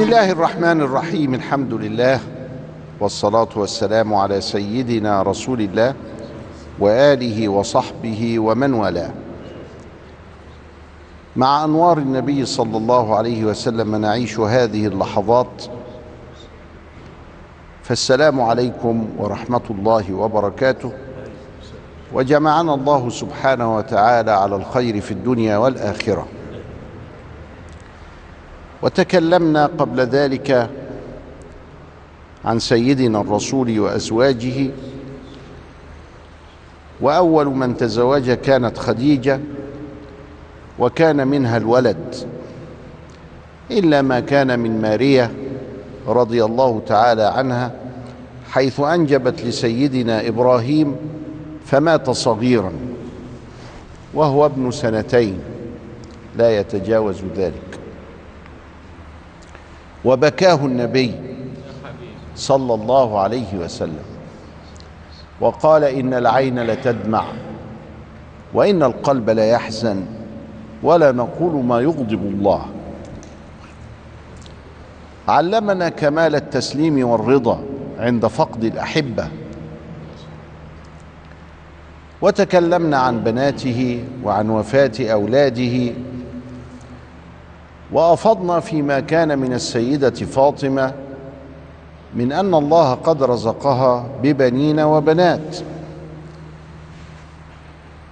بسم الله الرحمن الرحيم. الحمد لله والصلاة والسلام على سيدنا رسول الله وآله وصحبه ومن والاه. مع أنوار النبي صلى الله عليه وسلم نعيش هذه اللحظات، فالسلام عليكم ورحمة الله وبركاته، وجمعنا الله سبحانه وتعالى على الخير في الدنيا والآخرة. وتكلمنا قبل ذلك عن سيدنا الرسول وأزواجه، وأول من تزوج كانت خديجة، وكان منها الولد إلا ما كان من ماريا رضي الله تعالى عنها، حيث أنجبت لسيدنا إبراهيم فمات صغيرا وهو ابن سنتين لا يتجاوز ذلك، وبكاه النبي صلى الله عليه وسلم وقال: إن العين لتدمع وإن القلب ليحزن ولا نقول ما يغضب الله. علمنا كمال التسليم والرضا عند فقد الأحبة. وتكلمنا عن بناته وعن وفاة أولاده، وأفضنا فيما كان من السيدة فاطمة من أن الله قد رزقها ببنين وبنات،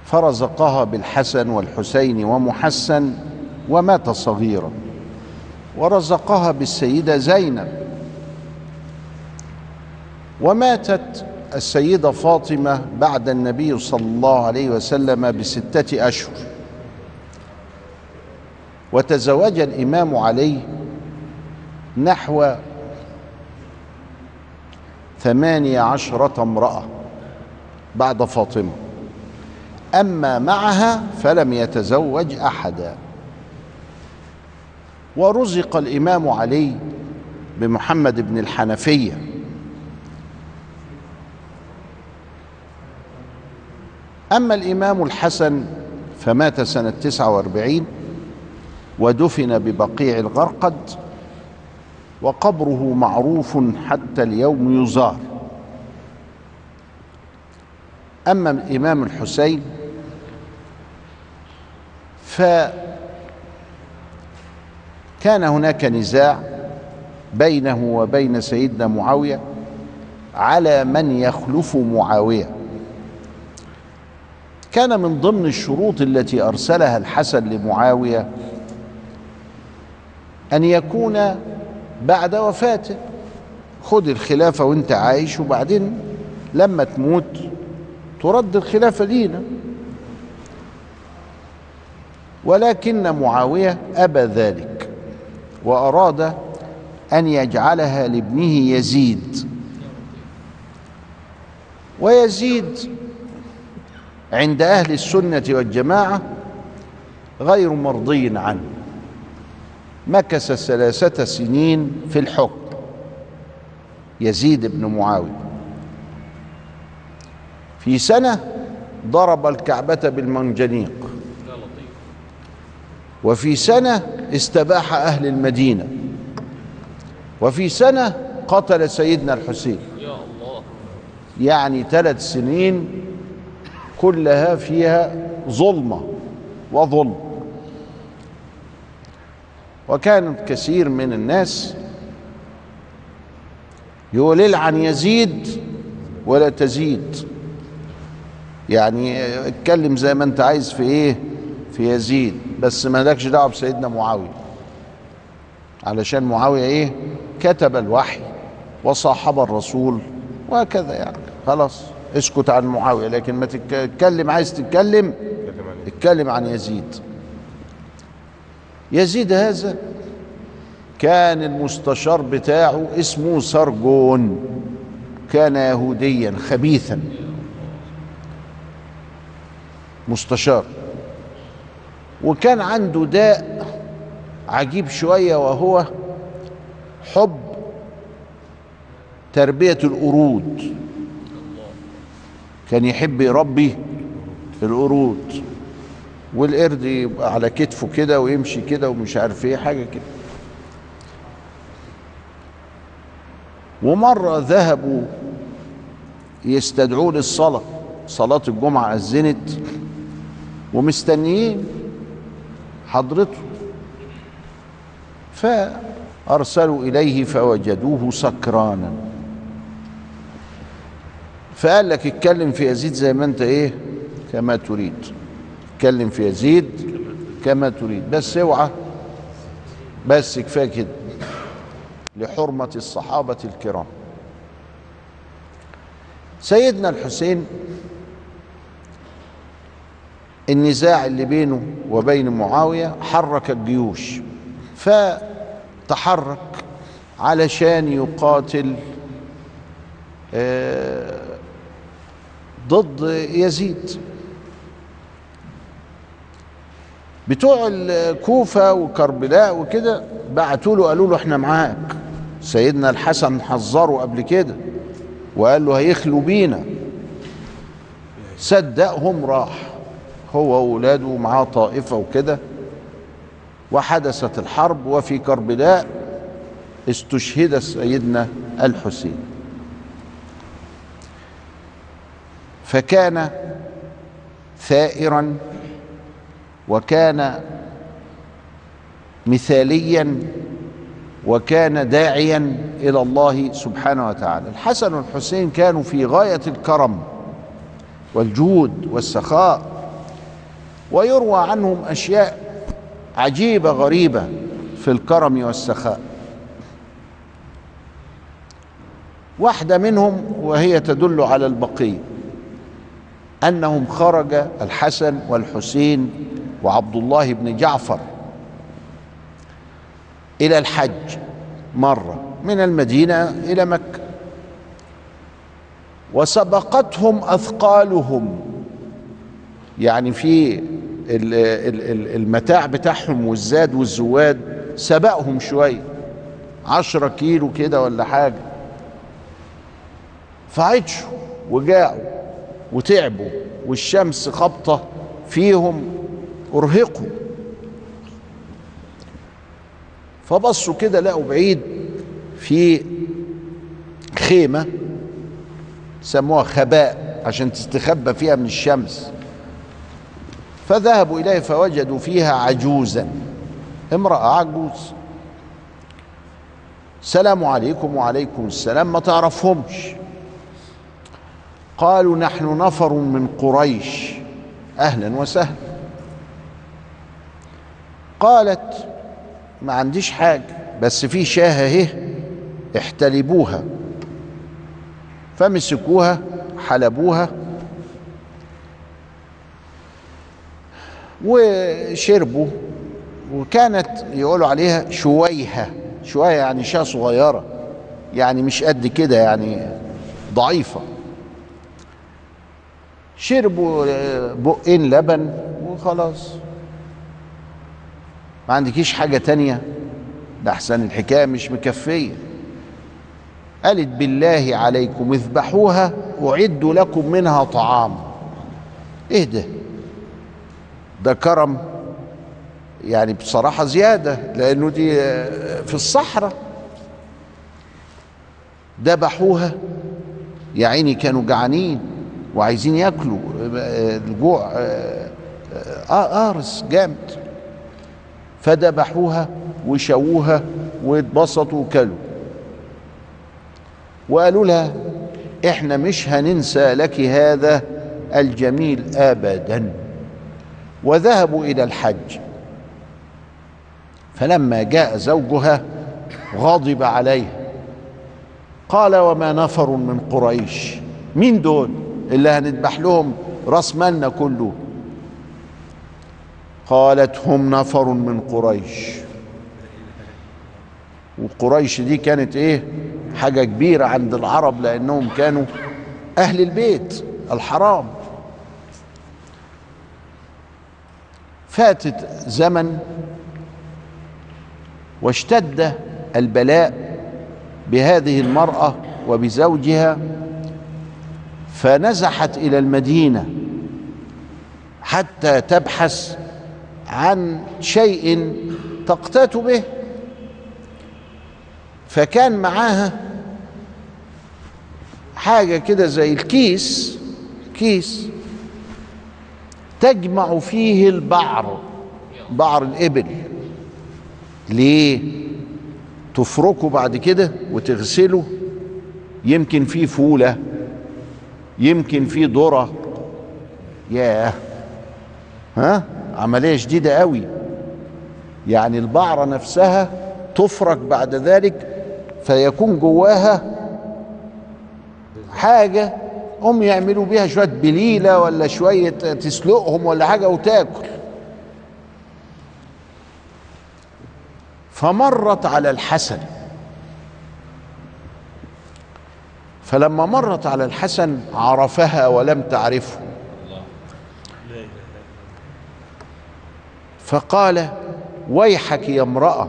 فرزقها بالحسن والحسين ومحسن ومات صغيرا، ورزقها بالسيدة زينب وماتت السيدة فاطمة بعد النبي صلى الله عليه وسلم بستة أشهر. وتزوج الإمام علي نحو 18 امرأة بعد فاطمة، أما معها فلم يتزوج أحدا. ورزق الإمام علي بمحمد بن الحنفية، أما الإمام الحسن فمات سنة 49 ودفن ببقيع الغرقد، وقبره معروف حتى اليوم يزار. أما الإمام الحسين فكان هناك نزاع بينه وبين سيدنا معاوية على من يخلف معاوية. كان من ضمن الشروط التي أرسلها الحسن لمعاوية أن يكون بعد وفاته، خد الخلافة وانت عايش وبعدين لما تموت ترد الخلافة لينا. ولكن معاوية أبى ذلك وأراد أن يجعلها لابنه يزيد، ويزيد عند أهل السنة والجماعة غير مرضي عنه، مكث 3 سنين في الحكم يزيد بن معاوية. في سنة ضرب الكعبة بالمنجنيق، وفي سنة استباح أهل المدينة، وفي سنة قتل سيدنا الحسين، يعني 3 سنين كلها فيها ظلمة وظلم. وكان كثير من الناس يقول: العن يزيد ولا تزيد، يعني اتكلم زي ما انت عايز في ايه، في يزيد، بس ما لكش دعوه بسيدنا معاويه، علشان معاويه ايه، كتب الوحي وصاحب الرسول وهكذا، يعني خلاص اسكت عن معاويه، لكن ما تتكلم، عايز تتكلم اتكلم عن يزيد. يزيد هذا كان المستشار بتاعه اسمه سرجون، كان يهوديا خبيثا، مستشار، وكان عنده داء عجيب شوية وهو حب تربية القرود، كان يحب يربي القرود، والقرد يبقى على كتفه كده ويمشي كده ومش عارف ايه حاجة كده. ومرة ذهبوا يستدعون الصلاة، صلاة الجمعة أذنت ومستنيين حضرته، فأرسلوا إليه فوجدوه سكرانا. فقال لك اتكلم في يزيد زي ما انت ايه كما تريد، اتكلم في يزيد كما تريد، بس اوعى، بس كفايه كده لحرمة الصحابة الكرام. سيدنا الحسين النزاع اللي بينه وبين معاوية حرك الجيوش، فتحرك علشان يقاتل ضد يزيد. بتوع الكوفة وكربلاء وكده بعتوا له قالوا له احنا معاك. سيدنا الحسن حذره قبل كده وقال له هيخلوا بينا، صدقهم راح هو وولاده ومعاه طائفة وكده، وحدثت الحرب. وفي كربلاء استشهد سيدنا الحسين، فكان ثائرا وكان مثاليا وكان داعيا إلى الله سبحانه وتعالى. الحسن والحسين كانوا في غاية الكرم والجود والسخاء، ويروى عنهم أشياء عجيبة غريبة في الكرم والسخاء. واحدة منهم وهي تدل على البقية، أنهم خرج الحسن والحسين وعبد الله بن جعفر إلى الحج مرة من المدينة إلى مكة، وسبقتهم أثقالهم، يعني في المتاع بتاعهم والزاد والزواد سبقهم شوية 10 كيلو كده ولا حاجة، فعطشوا وجاعوا وتعبوا والشمس خبطة فيهم أرهقوا، فبصوا كده لقوا بعيد في خيمة سموها خباء عشان تستخبى فيها من الشمس، فذهبوا إليه فوجدوا فيها عجوزا، امرأة عجوز. السلام عليكم. وعليكم السلام. ما تعرفهمش؟ قالوا نحن نفر من قريش. أهلا وسهلا. قالت ما عنديش حاجة بس في شاهة اهي احتلبوها، فمسكوها حلبوها وشربوا، وكانت يقولوا عليها شويهة. شوية يعني شاة صغيرة، يعني مش قد كده، يعني ضعيفة. شربوا بقين لبن وخلاص. ما عندكيش حاجة تانية؟ ده أحسن الحكاية مش مكفية. قالت بالله عليكم اذبحوها وعدوا لكم منها طعام. ايه ده كرم يعني بصراحة زيادة، لأنه دي في الصحراء. ذبحوها، يا عيني كانوا جعانين وعايزين ياكلوا، الجوع قارس جامد، فذبحوها وشووها واتبسطوا وكلوا، وقالوا لها احنا مش هننسى لك هذا الجميل أبدا. وذهبوا إلى الحج، فلما جاء زوجها غضب عليها، قال وما نفر من قريش. مين دول اللي هنذبح لهم راس مالنا كله؟ قالت هم نفر من قريش، وقريش دي كانت ايه حاجة كبيرة عند العرب، لأنهم كانوا أهل البيت الحرام. فاتت زمن واشتد البلاء بهذه المرأة وبزوجها، فنزحت إلى المدينة حتى تبحث عن شيء تقتات به. فكان معاها حاجة كده زي الكيس، كيس تجمع فيه البعر، بعر الإبل. ليه؟ تفركه بعد كده وتغسله، يمكن فيه فولة، يمكن فيه ذرة. ياه، ها، عملية شديدة قوي. يعني البعرة نفسها تفرك بعد ذلك، فيكون جواها حاجة هم يعملوا بيها شوية بليلة ولا شوية تسلقهم ولا حاجة وتاكل. فمرت على الحسن، فلما مرت على الحسن عرفها ولم تعرفه، فقال: ويحك يا امرأة،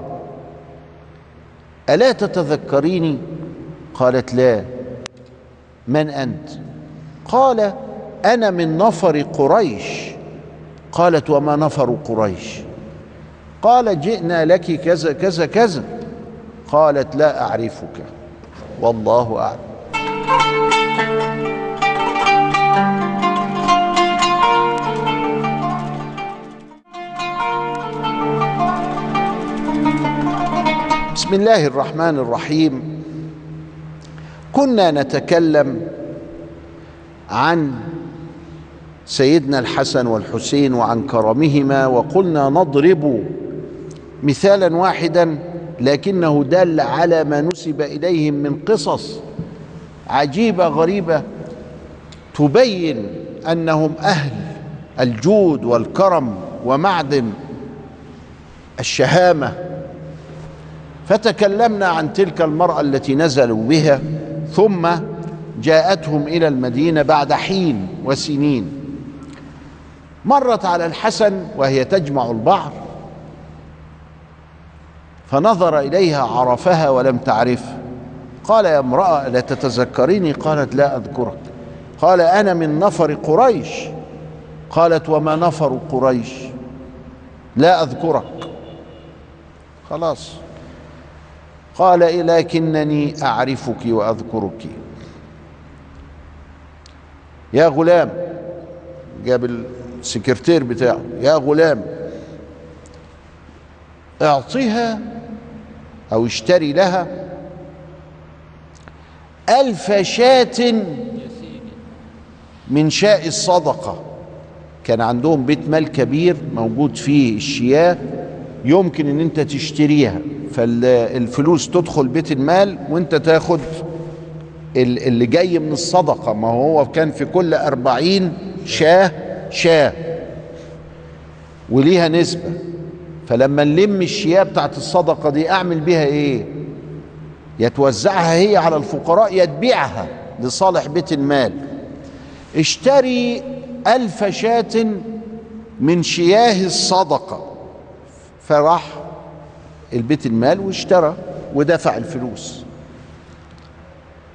ألا تتذكريني؟ قالت: لا. من أنت؟ قال: أنا من نفر قريش. قالت: وما نفر قريش؟ قال: جئنا لك كذا كذا كذا. قالت: لا أعرفك والله أعلم. بسم الله الرحمن الرحيم. كنا نتكلم عن سيدنا الحسن والحسين وعن كرمهما، وقلنا نضرب مثالا واحدا لكنه دل على ما نسب إليهم من قصص عجيبة غريبة تبين أنهم أهل الجود والكرم ومعدن الشهامة. فتكلمنا عن تلك المرأة التي نزلوا بها، ثم جاءتهم إلى المدينة بعد حين وسنين. مرت على الحسن وهي تجمع البعر، فنظر إليها عرفها ولم تعرفه. قال: يا امرأة، ألا تتذكريني؟ قالت: لا أذكرك. قال: أنا من نفر قريش. قالت: وما نفر قريش؟ لا أذكرك. خلاص. قال: لكنني أعرفك وأذكرك يا غلام. جاب السكرتير بتاعه: يا غلام، اعطيها أو اشتري لها 1000 شاة من شاء الصدقة. كان عندهم بيت مال كبير موجود فيه الشياه، يمكن ان انت تشتريها، فالفلوس تدخل بيت المال وانت تاخد اللي جاي من الصدقة. ما هو كان في كل 40 شاه شاه، وليها نسبة. فلما نلم الشياه بتاعت الصدقة دي اعمل بيها ايه؟ يتوزعها هي على الفقراء، يتبيعها لصالح بيت المال. اشتري 1000 شاة من شياه الصدقة. فراح البيت المال واشترى ودفع الفلوس.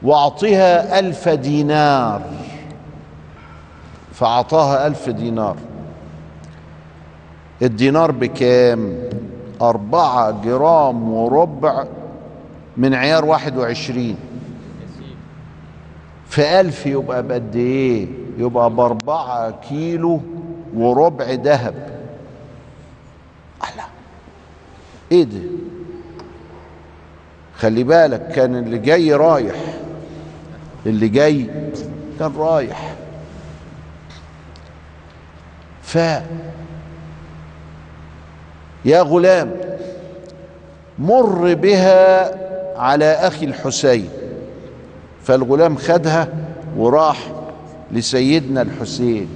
واعطيها 1000 دينار. فاعطاها 1000 دينار. الدينار بكام؟ 4.25 جرام من عيار 21. في 1000 يبقى بقد ايه؟ يبقى ب4.25 كيلو دهب. أحلى. ايه ده؟ خلي بالك، كان اللي جاي رايح، اللي جاي كان رايح. يا غلام، مر بها على اخي الحسين. فالغلام خدها وراح لسيدنا الحسين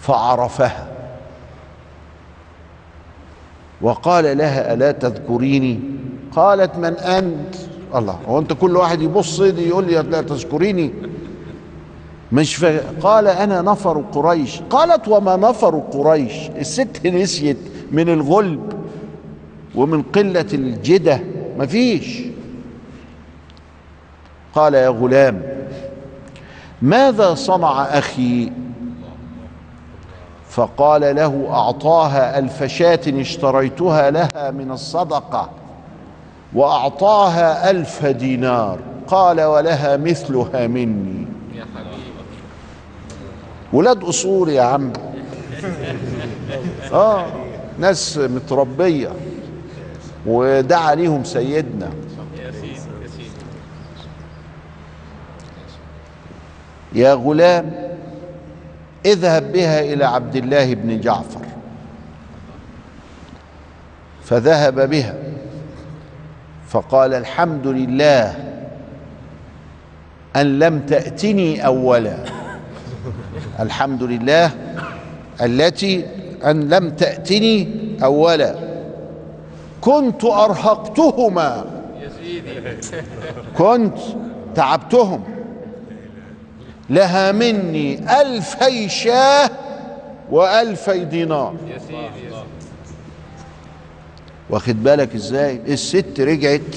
فعرفها وقال لها: ألا تذكريني؟ قالت: من أنت؟ الله، هو أنت كل واحد يبص يقول لي لا تذكريني؟ مش قال: أنا نفر قريش. قالت: وما نفر قريش؟ الست نسيت من الغلب ومن قلة الجدة، مفيش. قال: يا غلام، ماذا صنع أخي؟ فقال له: أعطاها 1000 شاة اشتريتها لها من الصدقة، وأعطاها 1000 دينار. قال ولها مثلها مني. يا حبيبي ولاد أصول يا عم، ناس متربية، ودعا ليهم سيدنا. يا غلام اذهب بها إلى عبد الله بن جعفر، فذهب بها فقال الحمد لله أن لم تأتني أولا، الحمد لله التي أن لم تأتني أولا، كنت أرهقتهما، كنت تعبتهم، لها مني 2000 شاة و2000 دينار. واخد بالك ازاي؟ الست رجعت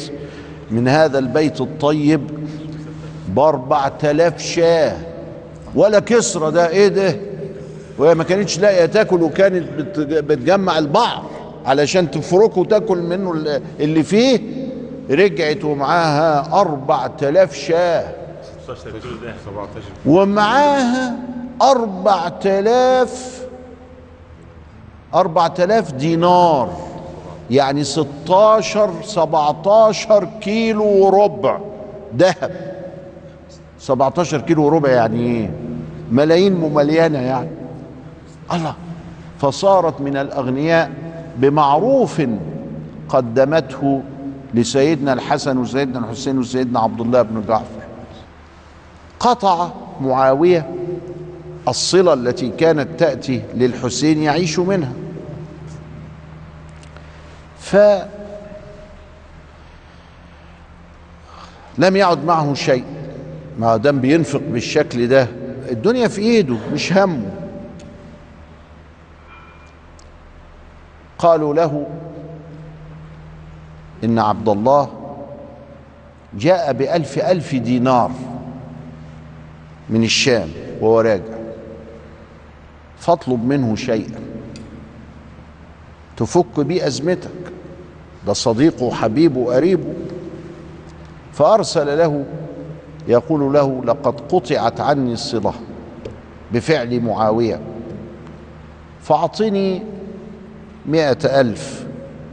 من هذا البيت الطيب 4000 شاه ولا كسرة. ده ايه ده؟ وهي ما كانتش لاقيه تاكل، وكانت بتجمع البعر علشان تفركه وتاكل منه اللي فيه. رجعت ومعاها 4000 شاه ومعاها 4000 دينار، يعني 16-17 كيلو وربع ذهب. 17 كيلو وربع يعني ايه؟ ملايين ممليانه يعني. الله. فصارت من الاغنياء بمعروف قدمته لسيدنا الحسن وسيدنا الحسين وسيدنا عبد الله بن جعفر. قطع معاويه الصله التي كانت تاتي للحسين يعيش منها. فلم يعد معه شيء، ما دام بينفق بالشكل ده الدنيا في ايده مش همه. قالوا له ان عبد الله جاء ب1000 دينار من الشام وهو راجع، فاطلب منه شيئا تفك بيه ازمتك، ده صديقه وحبيبه وقريبه. فارسل له يقول له لقد قطعت عني الصلة بفعل معاوية، فاعطني 100,000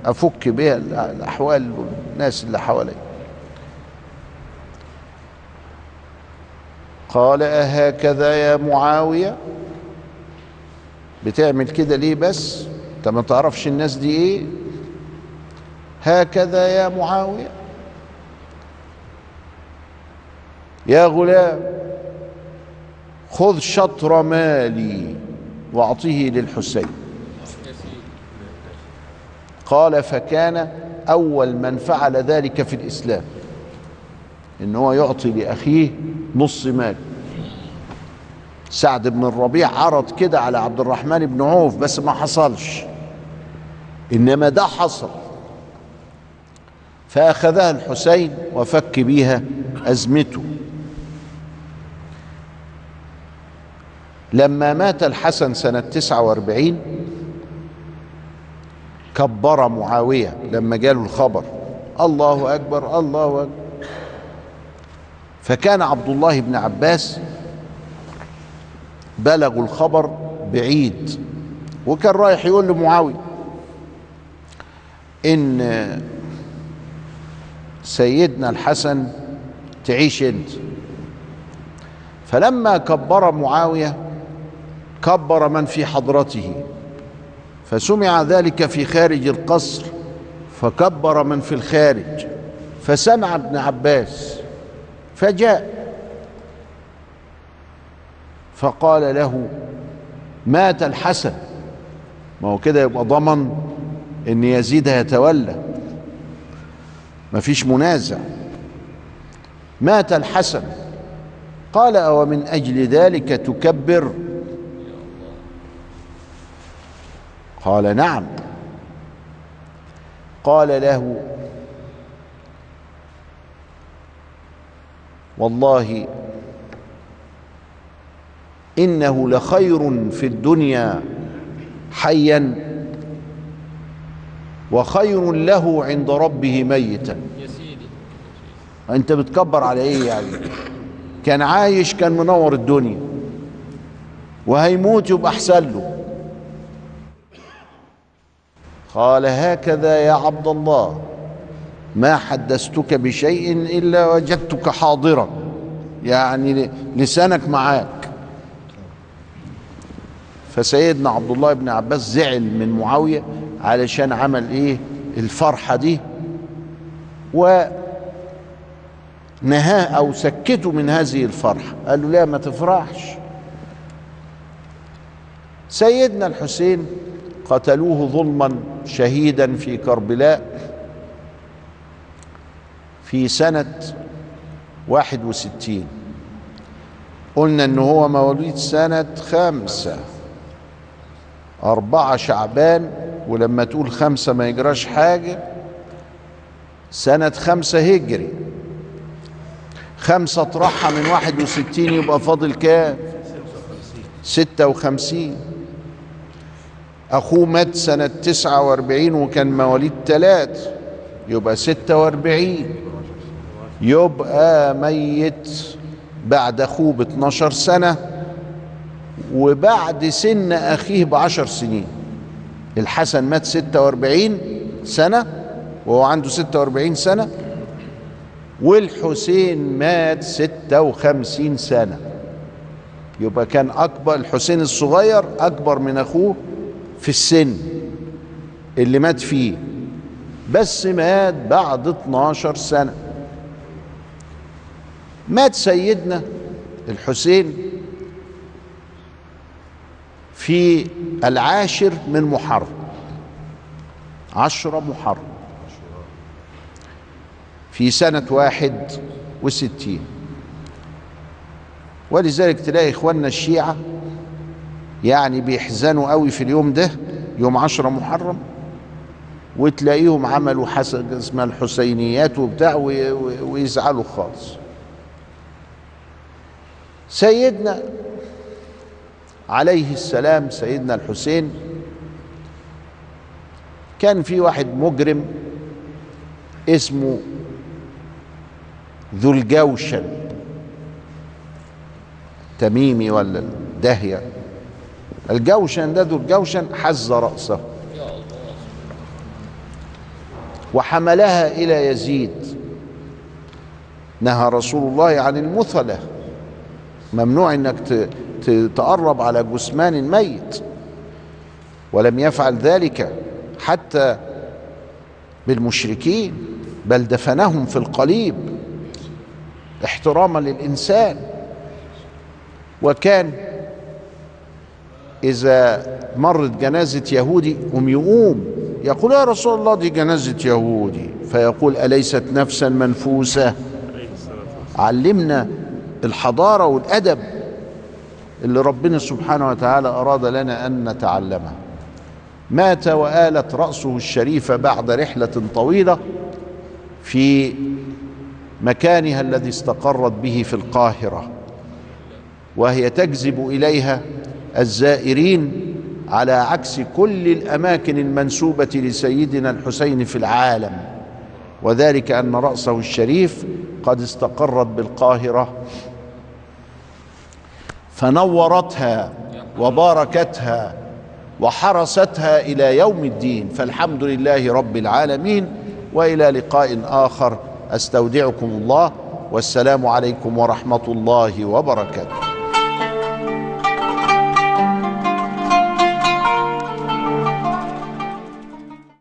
افك بها الاحوال والناس اللي حوالي. قال اهكذا يا معاوية؟ بتعمل كده ليه بس؟ انت ما تعرفش الناس دي ايه؟ هكذا يا معاوية. يا غلام خذ شطر مالي واعطيه للحسين. قال فكان اول من فعل ذلك في الاسلام، ان هو يعطي لاخيه نص مال. سعد بن الربيع عرض كده على عبد الرحمن بن عوف بس ما حصلش، انما ده حصل. فاخذها الحسين وفك بيها ازمته. لما مات الحسن سنة 49 كبر معاوية لما جاله الخبر، الله أكبر الله أكبر. فكان عبد الله بن عباس بلغوا الخبر بعيد، وكان رايح يقول لمعاوية إن سيدنا الحسن تعيش أنت. فلما كبر معاوية كبر من في حضرته، فسمع ذلك في خارج القصر فكبر من في الخارج، فسمع ابن عباس فجاء فقال له مات الحسن. ما هو كده يبقى ضمن ان يزيد هيتولى، مفيش منازع، مات الحسن. قال أومن أجل ذلك تكبر؟ قال نعم. قال له والله إنه لخير في الدنيا حيا وخير له عند ربه ميتا. انت بتكبر على ايه يعني؟ كان عايش كان منور الدنيا، وهيموت يبقى احسن له. قال هكذا يا عبد الله، ما حدثتك بشيء الا وجدتك حاضرا، يعني لسانك معاك. فسيدنا عبد الله بن عباس زعل من معاوية علشان عمل ايه الفرحة دي، ونهاه او سكته من هذه الفرحة، قال له لا ما تفرحش. سيدنا الحسين قتلوه ظلما شهيدا في كربلاء في سنة 61، قلنا ان هو مواليد سنة 5 4 شعبان، ولما تقول 5 ما يجراش حاجة، سنة 5 هجري، 5 اطرحها من 61 يبقى فاضل كام؟ 56. أخوه مات سنة 49 وكان مواليد 3، يبقى 46، يبقى ميت بعد أخوه ب12 سنة وبعد سن أخيه ب10 سنين. الحسن مات 46 سنة وهو عنده 46 سنة، والحسين مات 56 سنة، يبقى كان أكبر الحسين الصغير أكبر من أخوه في السن اللي مات فيه، بس مات بعد 12 سنة. مات سيدنا الحسين في 10 من محرم، 10 محرم في سنة 61. ولذلك تلاقي إخواننا الشيعة يعني بيحزنوا قوي في اليوم ده، يوم 10 محرم، وتلاقيهم عملوا اسمها الحسينيات وبتاع ويزعلوا خالص. سيدنا عليه السلام سيدنا الحسين كان في واحد مجرم اسمه ذو الجوشن، تميمي ولا دهية، الجوشن ده ذو الجوشن حز رأسه وحملها إلى يزيد، نهى رسول الله عن المثلة، ممنوع انك تقرب على جثمان الميت، ولم يفعل ذلك حتى بالمشركين، بل دفنهم في القليب احتراما للإنسان. وكان إذا مرت جنازة يهودي يقوم يقول يا رسول الله دي جنازة يهودي، فيقول أليست نفسا منفوسة؟ علمنا الحضارة والأدب اللي ربنا سبحانه وتعالى أراد لنا أن نتعلمها. مات وآلت رأسه الشريفة بعد رحلة طويلة في مكانها الذي استقرت به في القاهرة، وهي تجذب إليها الزائرين على عكس كل الأماكن المنسوبة لسيدنا الحسين في العالم، وذلك أن رأسه الشريف قد استقرت بالقاهرة فنورتها وباركتها وحرستها إلى يوم الدين. فالحمد لله رب العالمين، وإلى لقاء آخر أستودعكم الله، والسلام عليكم ورحمة الله وبركاته.